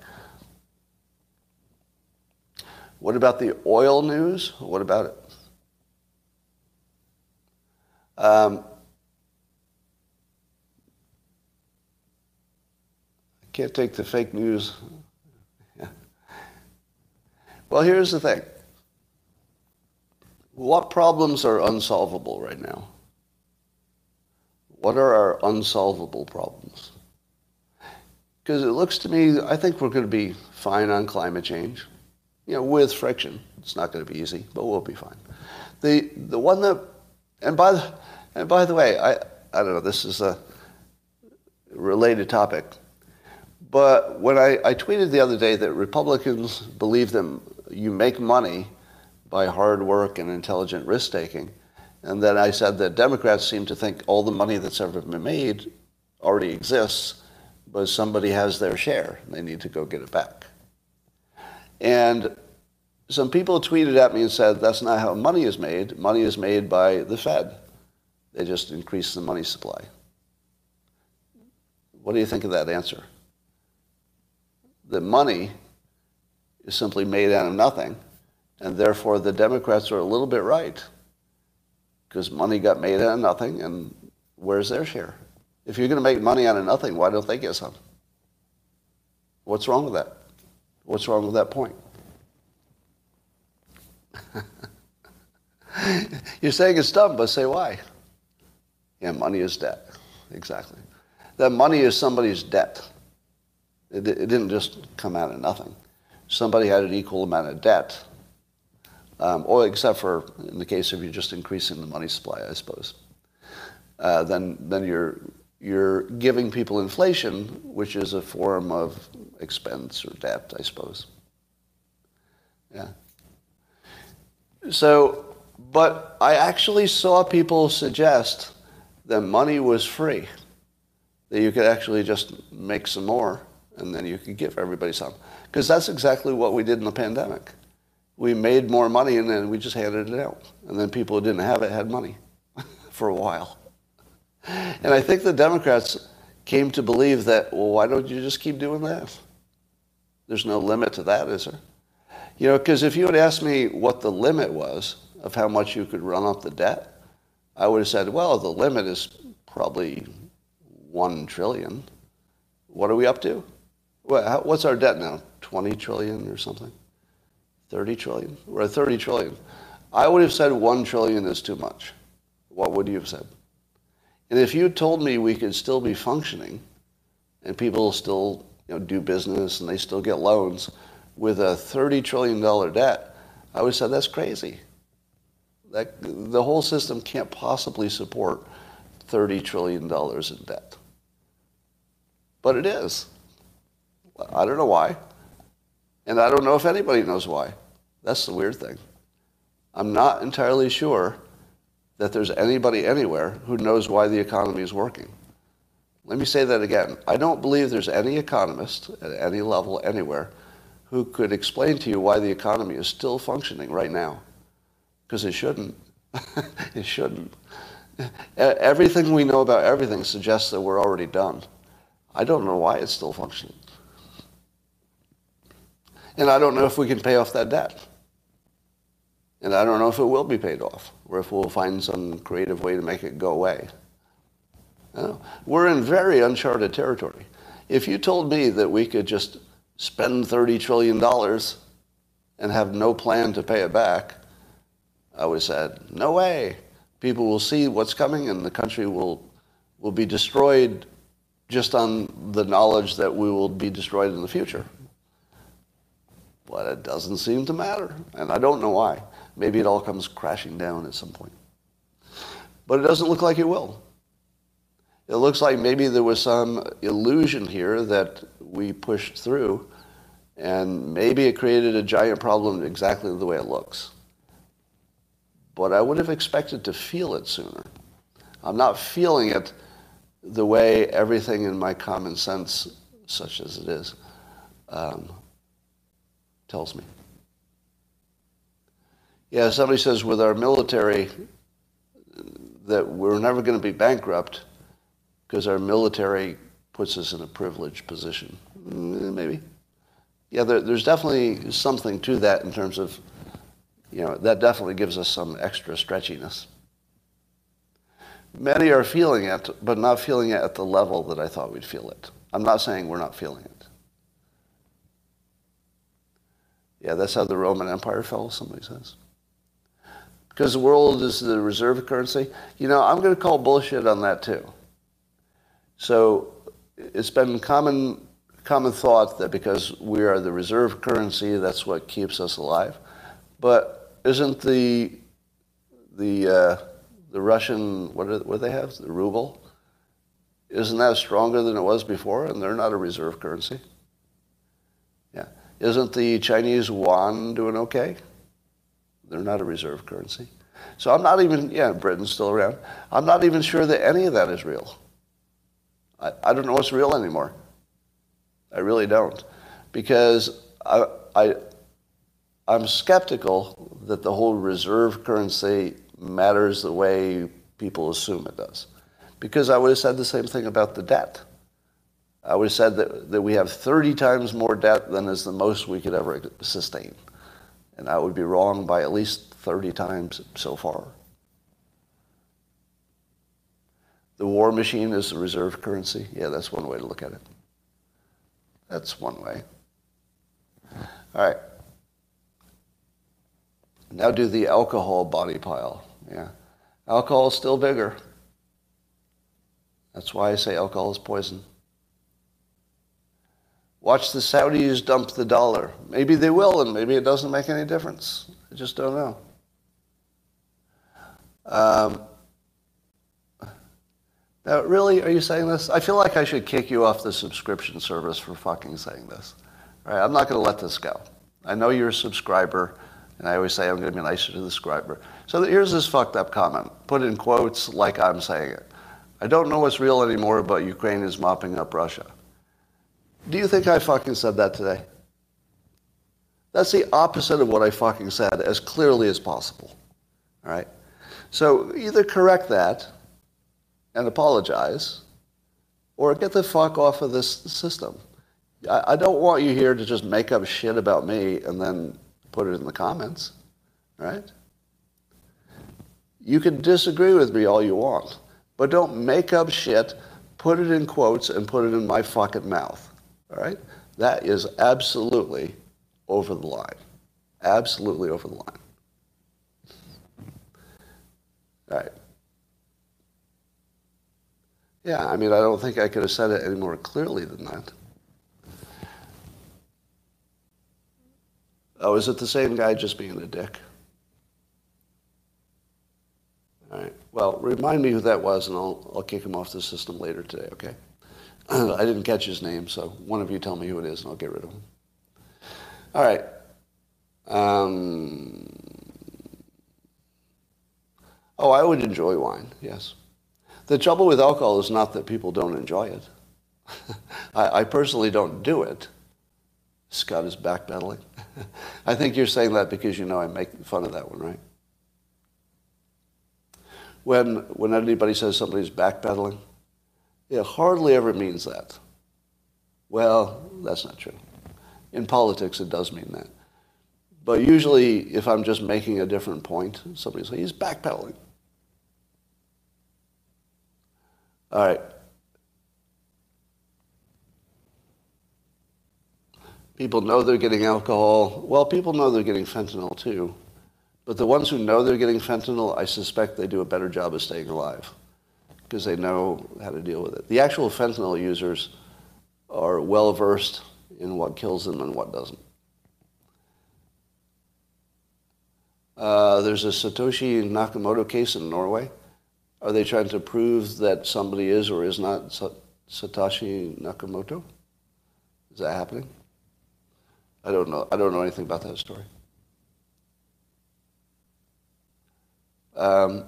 What about the oil news? What about it? Um, I can't take the fake news. Yeah. Well, here's the thing. What problems are unsolvable right now? What are our unsolvable problems? Because it looks to me, I think we're going to be fine on climate change. You know, with friction, it's not going to be easy, but we'll be fine. The the one that, and by the, and by the way, I I don't know. This is a related topic, but when I, I tweeted the other day that Republicans believe them, you make money by hard work and intelligent risk taking, and then I said that Democrats seem to think all the money that's ever been made already exists, but somebody has their share. And they need to go get it back. And some people tweeted at me and said, that's not how money is made. Money is made by the Fed. They just increase the money supply. What do you think of that answer? The money is simply made out of nothing, and therefore the Democrats are a little bit right, because money got made out of nothing, and where's their share? If you're going to make money out of nothing, why don't they get some? What's wrong with that? What's wrong with that point? You're saying it's dumb, but say why. Yeah, money is debt. Exactly. That money is somebody's debt. It, it didn't just come out of nothing. Somebody had an equal amount of debt, um, or except for in the case of you're just increasing the money supply, I suppose. Uh, then, then you're you're giving people inflation, which is a form of expense or debt, I suppose. Yeah. So, but I actually saw people suggest that money was free, that you could actually just make some more, and then you could give everybody some. Because that's exactly what we did in the pandemic. We made more money, and then we just handed it out. And then people who didn't have it had money for a while. And I think the Democrats came to believe that, well, why don't you just keep doing that? There's no limit to that, is there? You know, because if you had asked me what the limit was of how much you could run up the debt, I would have said, well, the limit is probably one trillion. What are we up to? Well, what's our debt now? twenty trillion or something? thirty trillion? We're at thirty trillion. I would have said one trillion is too much. What would you have said? And if you told me we could still be functioning and people still, you know, do business and they still get loans with a thirty trillion dollars debt, I would say that's crazy. That, the whole system can't possibly support thirty trillion dollars in debt. But it is. I don't know why. And I don't know if anybody knows why. That's the weird thing. I'm not entirely sure that there's anybody anywhere who knows why the economy is working. Let me say that again. I don't believe there's any economist at any level anywhere who could explain to you why the economy is still functioning right now. Because it shouldn't. It shouldn't. Everything we know about everything suggests that we're already done. I don't know why it's still functioning. And I don't know if we can pay off that debt. And I don't know if it will be paid off, or if we'll find some creative way to make it go away. I don't know. We're in very uncharted territory. If you told me that we could just spend thirty trillion dollars and have no plan to pay it back, I would have said, no way. People will see what's coming, and the country will, will be destroyed just on the knowledge that we will be destroyed in the future. But it doesn't seem to matter, and I don't know why. Maybe it all comes crashing down at some point. But it doesn't look like it will. It looks like maybe there was some illusion here that we pushed through, and maybe it created a giant problem exactly the way it looks. But I would have expected to feel it sooner. I'm not feeling it the way everything in my common sense, such as it is, um, tells me. Yeah, somebody says with our military that we're never going to be bankrupt because our military puts us in a privileged position. Maybe. Yeah, there, there's definitely something to that in terms of, you know, that definitely gives us some extra stretchiness. Many are feeling it, but not feeling it at the level that I thought we'd feel it. I'm not saying we're not feeling it. Yeah, that's how the Roman Empire fell, somebody says. Because the world is the reserve currency. You know, I'm going to call bullshit on that too. So it's been common... common thought that because we are the reserve currency, that's what keeps us alive. But isn't the the uh, the Russian, what do what they have, the ruble? Isn't that stronger than it was before? And they're not a reserve currency. Yeah. Isn't the Chinese yuan doing okay? They're not a reserve currency. So I'm not even, yeah, Britain's still around. I'm not even sure that any of that is real. I, I don't know what's real anymore. I really don't, because I, I, I'm skeptical that the whole reserve currency matters the way people assume it does, because I would have said the same thing about the debt. I would have said that, that we have thirty times more debt than is the most we could ever sustain, and I would be wrong by at least thirty times so far. The war machine is the reserve currency. Yeah, that's one way to look at it. That's one way. All right. Now do the alcohol body pile. Yeah. Alcohol is still bigger. That's why I say alcohol is poison. Watch the Saudis dump the dollar. Maybe they will, and maybe it doesn't make any difference. I just don't know. Um, Now, really, are you saying this? I feel like I should kick you off the subscription service for fucking saying this. All right, I'm not going to let this go. I know you're a subscriber, and I always say I'm going to be nicer to the subscriber. So here's this fucked up comment, put in quotes like I'm saying it. I don't know what's real anymore, but Ukraine is mopping up Russia. Do you think I fucking said that today? That's the opposite of what I fucking said, as clearly as possible. All right? So either correct that and apologize, or get the fuck off of this system. I, I don't want you here to just make up shit about me and then put it in the comments, right? You can disagree with me all you want, but don't make up shit, put it in quotes, and put it in my fucking mouth, all right? That is absolutely over the line. Absolutely over the line. All right. Yeah, I mean, I don't think I could have said it any more clearly than that. Oh, is it the same guy just being a dick? All right. Well, remind me who that was, and I'll I'll kick him off the system later today, okay? I didn't catch his name, so one of you tell me who it is, and I'll get rid of him. All right. Um, oh, I would enjoy wine, yes. The trouble with alcohol is not that people don't enjoy it. I, I personally don't do it. Scott is backpedaling. I think you're saying that because you know I make fun of that one, right? When when anybody says somebody's backpedaling, it hardly ever means that. Well, that's not true. In politics, it does mean that. But usually, if I'm just making a different point, somebody says, he's backpedaling. All right. People know they're getting alcohol. Well, people know they're getting fentanyl too. But the ones who know they're getting fentanyl, I suspect they do a better job of staying alive because they know how to deal with it. The actual fentanyl users are well versed in what kills them and what doesn't. Uh, there's a Satoshi Nakamoto case in Norway. Are they trying to prove that somebody is or is not Satoshi Nakamoto? Is that happening? I don't know. I don't know anything about that story. Um,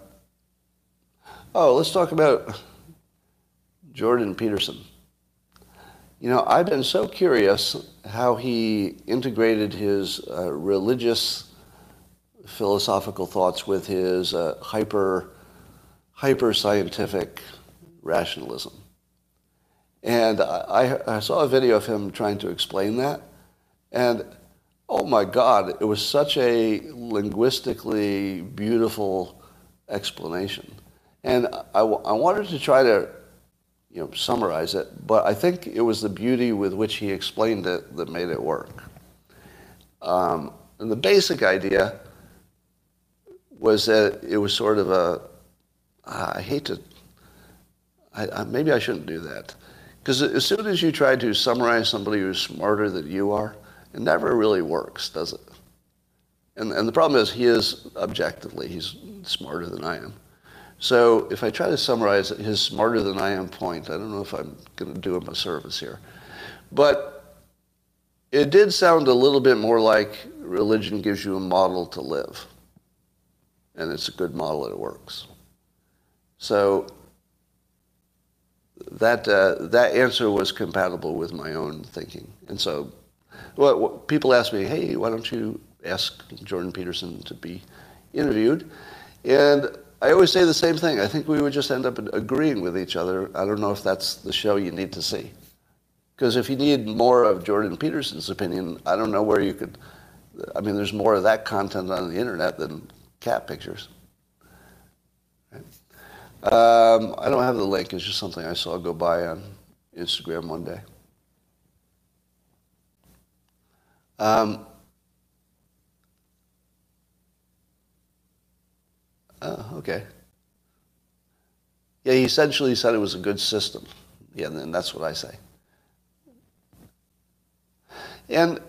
Oh, let's talk about Jordan Peterson. You know, I've been so curious how he integrated his uh, religious philosophical thoughts with his uh, hyper, hyper-scientific rationalism. And I, I saw a video of him trying to explain that. And, oh my God, it was such a linguistically beautiful explanation. And I, I wanted to try to, you know, summarize it, but I think it was the beauty with which he explained it that made it work. Um, and the basic idea was that it was sort of a, uh, I hate to, I, I, maybe I shouldn't do that. Because as soon as you try to summarize somebody who's smarter than you are, it never really works, does it? And, and the problem is he is, objectively, he's smarter than I am. So if I try to summarize his smarter than I am point, I don't know if I'm going to do him a service here. But it did sound a little bit more like religion gives you a model to live. And it's a good model, it works. So that uh, that answer was compatible with my own thinking. And so well, well, people asked me, hey, why don't you ask Jordan Peterson to be interviewed? And I always say the same thing. I think we would just end up agreeing with each other. I don't know if that's the show you need to see. Because if you need more of Jordan Peterson's opinion, I don't know where you could... I mean, there's more of that content on the internet than cat pictures. Right? Um, I don't have the link. It's just something I saw go by on Instagram one day. Um, uh, okay. Yeah, he essentially said it was a good system. Yeah, and that's what I say. And,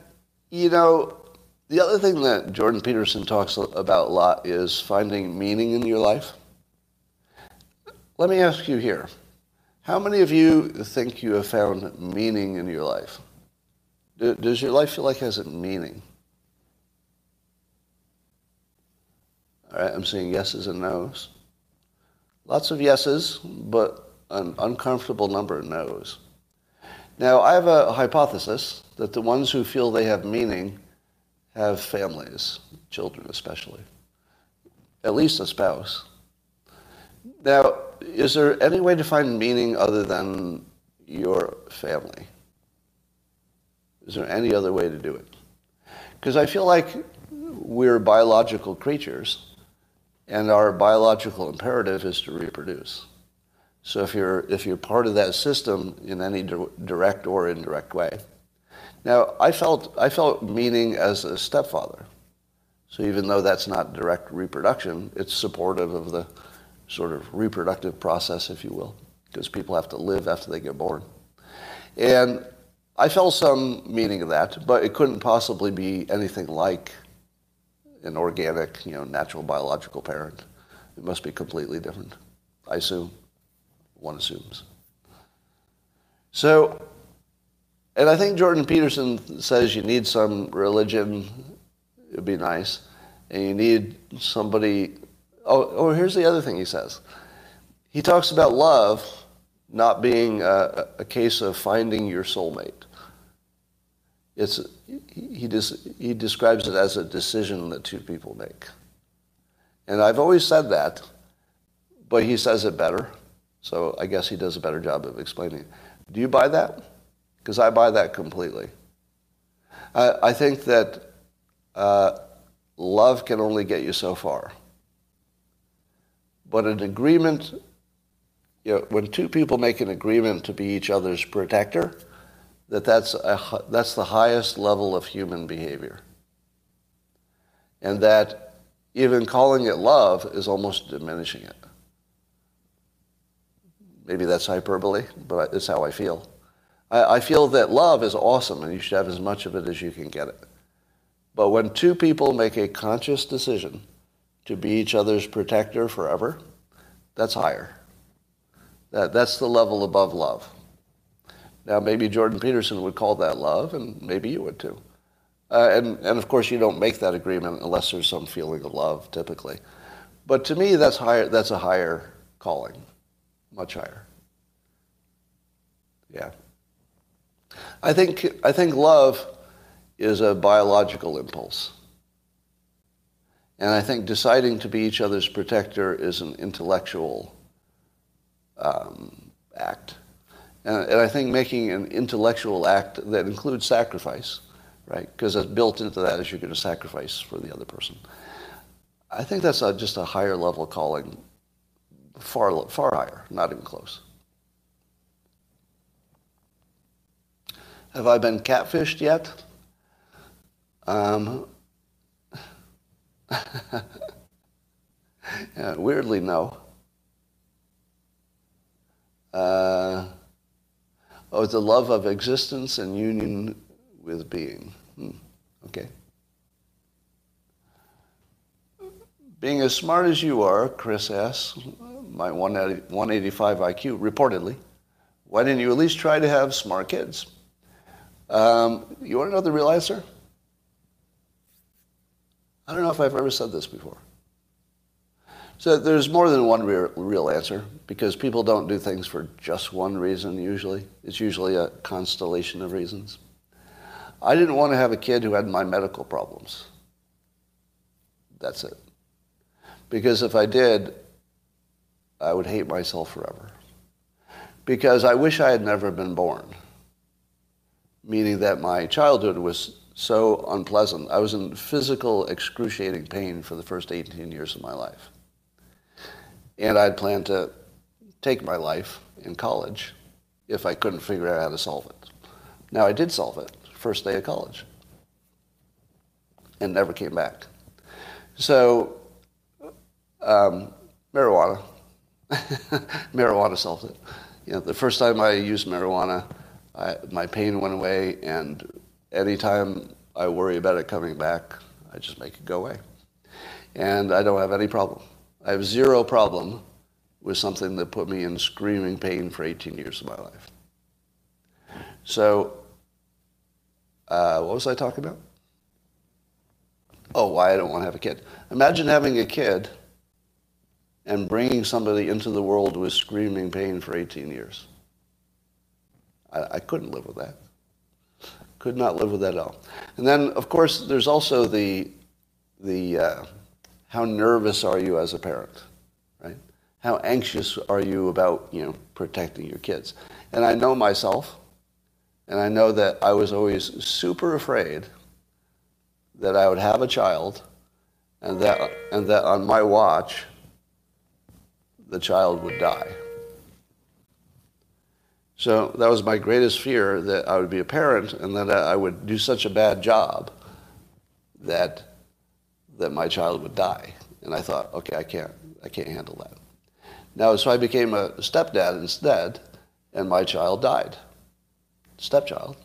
you know, the other thing that Jordan Peterson talks about a lot is finding meaning in your life. Let me ask you here. How many of you think you have found meaning in your life? Do, does your life feel like it has a meaning? All right, I'm seeing yeses and nos. Lots of yeses, but an uncomfortable number of nos. Now, I have a hypothesis that the ones who feel they have meaning have families, children especially, at least a spouse. Now, is there any way to find meaning other than your family? Is there any other way to do it? Because I feel like we're biological creatures, and our biological imperative is to reproduce. So if you're, if you're part of that system in any di- direct or indirect way. Now, I felt, I felt meaning as a stepfather. So even though that's not direct reproduction, it's supportive of the sort of reproductive process, if you will, because people have to live after they get born. And I felt some meaning of that, but it couldn't possibly be anything like an organic, you know, natural biological parent. It must be completely different, I assume. One assumes. So, and I think Jordan Peterson says you need some religion, it would be nice, and you need somebody... Oh, oh, here's the other thing he says. He talks about love not being a, a case of finding your soulmate. It's he des, he describes it as a decision that two people make. And I've always said that, but he says it better. So I guess he does a better job of explaining it. Do you buy that? Because I buy that completely. I, I think that uh, love can only get you so far. But an agreement, you know, when two people make an agreement to be each other's protector, that that's, a, that's the highest level of human behavior. And that even calling it love is almost diminishing it. Maybe that's hyperbole, but it's how I feel. I, I feel that love is awesome, and you should have as much of it as you can get it. But when two people make a conscious decision to be each other's protector forever, that's higher. That, that's the level above love. Now, maybe Jordan Peterson would call that love, and maybe you would too. Uh, and, and of course, you don't make that agreement unless there's some feeling of love, typically. But to me, that's higher. That's a higher calling, much higher. Yeah. I think I think love is a biological impulse. And I think deciding to be each other's protector is an intellectual um, act. And, and I think making an intellectual act that includes sacrifice, right, because it's built into that is you're going to sacrifice for the other person. I think that's a, just a higher level calling, far far higher, not even close. Have I been catfished yet? Um, yeah, weirdly, no. Uh, oh, the love of existence and union with being. Hmm. Okay. Being as smart as you are, Chris S., my one eighty-five I Q, reportedly, why didn't you at least try to have smart kids? Um, you want to know the real answer? I don't know if I've ever said this before. So there's more than one real, real answer, because people don't do things for just one reason, usually. It's usually a constellation of reasons. I didn't want to have a kid who had my medical problems. That's it. Because if I did, I would hate myself forever. Because I wish I had never been born. Meaning that my childhood was so unpleasant. I was in physical excruciating pain for the first eighteen years of my life. And I'd planned to take my life in college if I couldn't figure out how to solve it. Now, I did solve it first day of college and never came back. So, um, marijuana. Marijuana solved it. You know, the first time I used marijuana, I, my pain went away, and anytime I worry about it coming back, I just make it go away. And I don't have any problem. I have zero problem with something that put me in screaming pain for eighteen years of my life. So, uh, what was I talking about? Oh, why I don't want to have a kid. Imagine having a kid and bringing somebody into the world with screaming pain for eighteen years. I couldn't live with that. Could not live with that at all. And then, of course, there's also the the uh, how nervous are you as a parent, right? How anxious are you about, you know, protecting your kids? And I know myself, and I know that I was always super afraid that I would have a child, and that and that on my watch, the child would die. So that was my greatest fear, that I would be a parent and that I would do such a bad job that that my child would die. And I thought, okay, I can't, I can't handle that. Now, so I became a stepdad instead, and my child died, stepchild.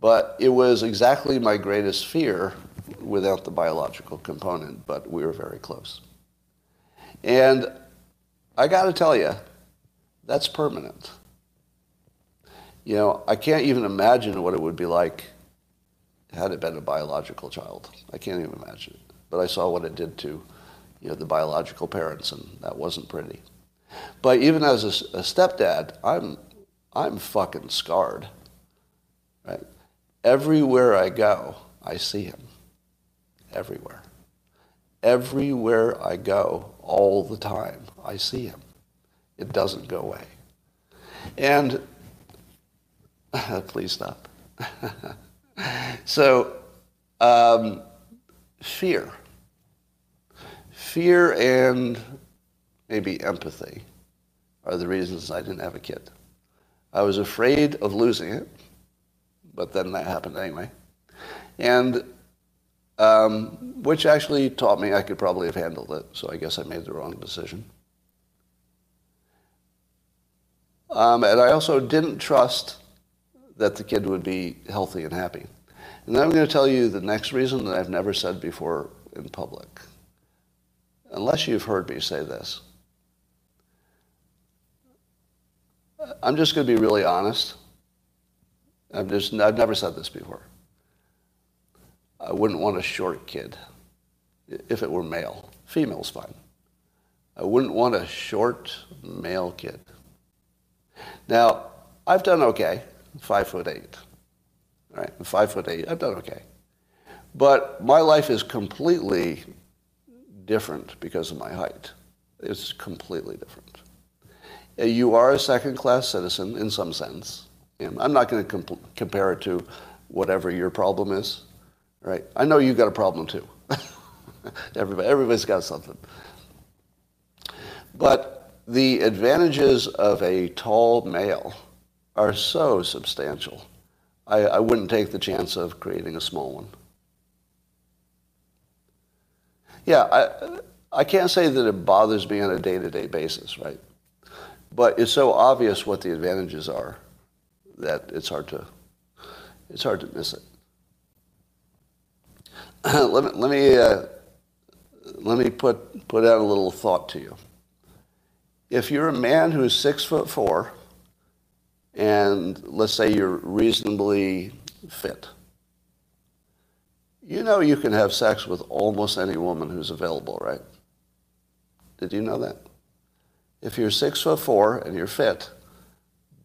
But it was exactly my greatest fear without the biological component, but we were very close. And I got to tell you, that's permanent. You know, I can't even imagine what it would be like had it been a biological child. I can't even imagine it. But I saw what it did to, you know, the biological parents, and that wasn't pretty. But even as a, a stepdad, I'm, I'm fucking scarred, right? Everywhere I go, I see him. Everywhere. Everywhere I go, all the time, I see him. It doesn't go away. And... please stop. So, um, fear. Fear and maybe empathy are the reasons I didn't have a kid. I was afraid of losing it, but then that happened anyway. And um, which actually taught me I could probably have handled it, so I guess I made the wrong decision. Um, and I also didn't trust that the kid would be healthy and happy. And then I'm going to tell you the next reason that I've never said before in public. Unless you've heard me say this. I'm just going to be really honest. I'm just, I've never said this before. I wouldn't want a short kid if it were male. Female's fine. I wouldn't want a short male kid. Now, I've done okay. Five foot eight. All right, five foot eight. I've done okay. But my life is completely different because of my height. It's completely different. You are a second-class citizen in some sense. And I'm not going to comp- compare it to whatever your problem is. Right? I know you've got a problem too. Everybody, everybody's got something. But the advantages of a tall male are so substantial. I, I wouldn't take the chance of creating a small one. Yeah, I I can't say that it bothers me on a day-to-day basis, right? But it's so obvious what the advantages are that it's hard to it's hard to miss it. let me let me uh, let me put put out a little thought to you. If you're a man who's six foot four, and let's say you're reasonably fit, you know you can have sex with almost any woman who's available, right? Did you know that? If you're six foot four and you're fit,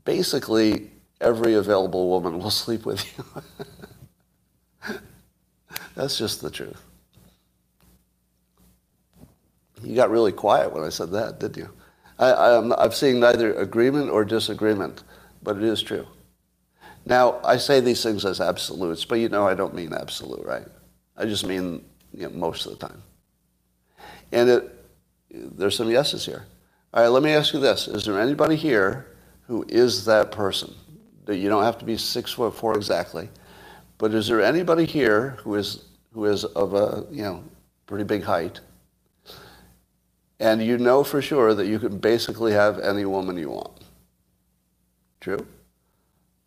basically every available woman will sleep with you. That's just the truth. You got really quiet when I said that, didn't you? I, I'm, I'm seeing neither agreement or disagreement, but it is true. Now, I say these things as absolutes, but you know I don't mean absolute, right? I just mean, you know, most of the time. And it, there's some yeses here. All right, let me ask you this. Is there anybody here who is that person? You don't have to be six foot four exactly, but is there anybody here who is who is of a, you know, pretty big height, and you know for sure that you can basically have any woman you want? True?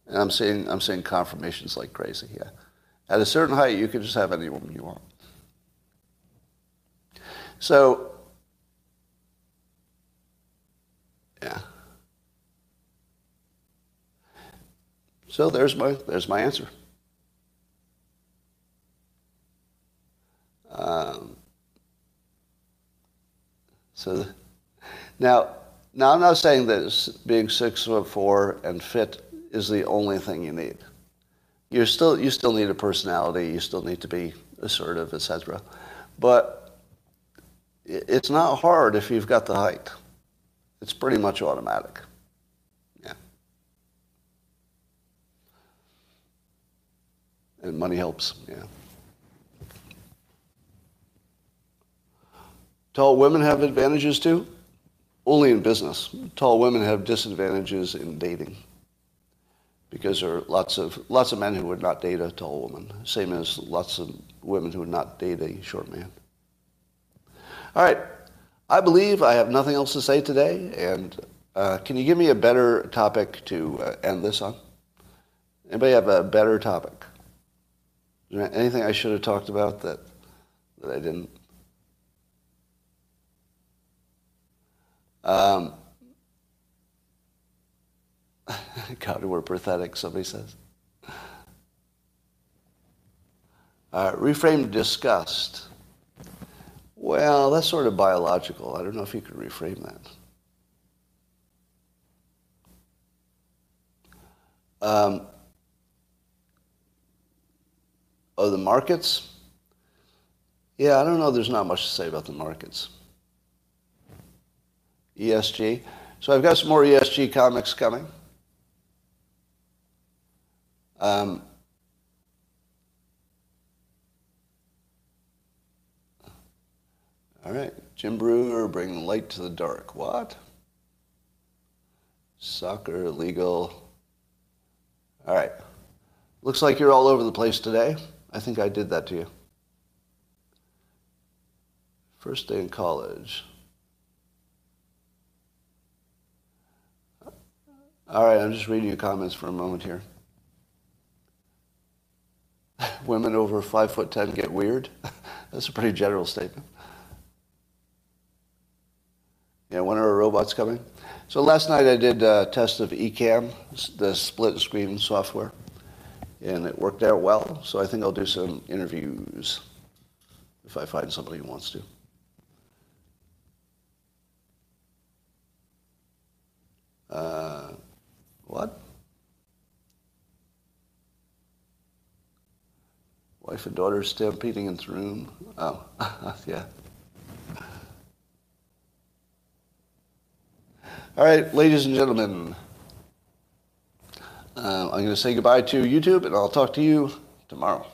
And I'm seeing I'm seeing confirmations like crazy. Yeah, at a certain height, you can just have any woman you want. So, yeah. So there's my there's my answer. Um, so the, now now I'm not saying that being six foot four and fit is the only thing you need. You still you still need a personality. You still need to be assertive, et cetera. But it's not hard if you've got the height. It's pretty much automatic. Yeah. And money helps. Yeah. Tall women have advantages too? Only in business. Tall women have disadvantages in dating, because there are lots of lots of men who would not date a tall woman, same as lots of women who would not date a short man. All right. I believe I have nothing else to say today, and uh, can you give me a better topic to uh, end this on? Anybody have a better topic? Is there anything I should have talked about that, that I didn't? Um, God, we're pathetic, somebody says. Uh, reframe disgust. Well, that's sort of biological. I don't know if you could reframe that. Um, oh, the markets? Yeah, I don't know. There's not much to say about the markets. E S G. So I've got some more E S G comics coming. Um, all right. Jim Brewer, bringing light to the dark. What? Soccer, legal. All right. Looks like you're all over the place today. I think I did that to you. First day in college. All right. I'm just reading your comments for a moment here. Women over five foot ten get weird. That's a pretty general statement. Yeah, when are robots coming? So last night I did a test of Ecamm, the split screen software, and it worked out well. So I think I'll do some interviews if I find somebody who wants to. Uh, what? Wife and daughter stampeding in the room. Oh, yeah. All right, ladies and gentlemen. Uh, I'm going to say goodbye to YouTube, and I'll talk to you tomorrow.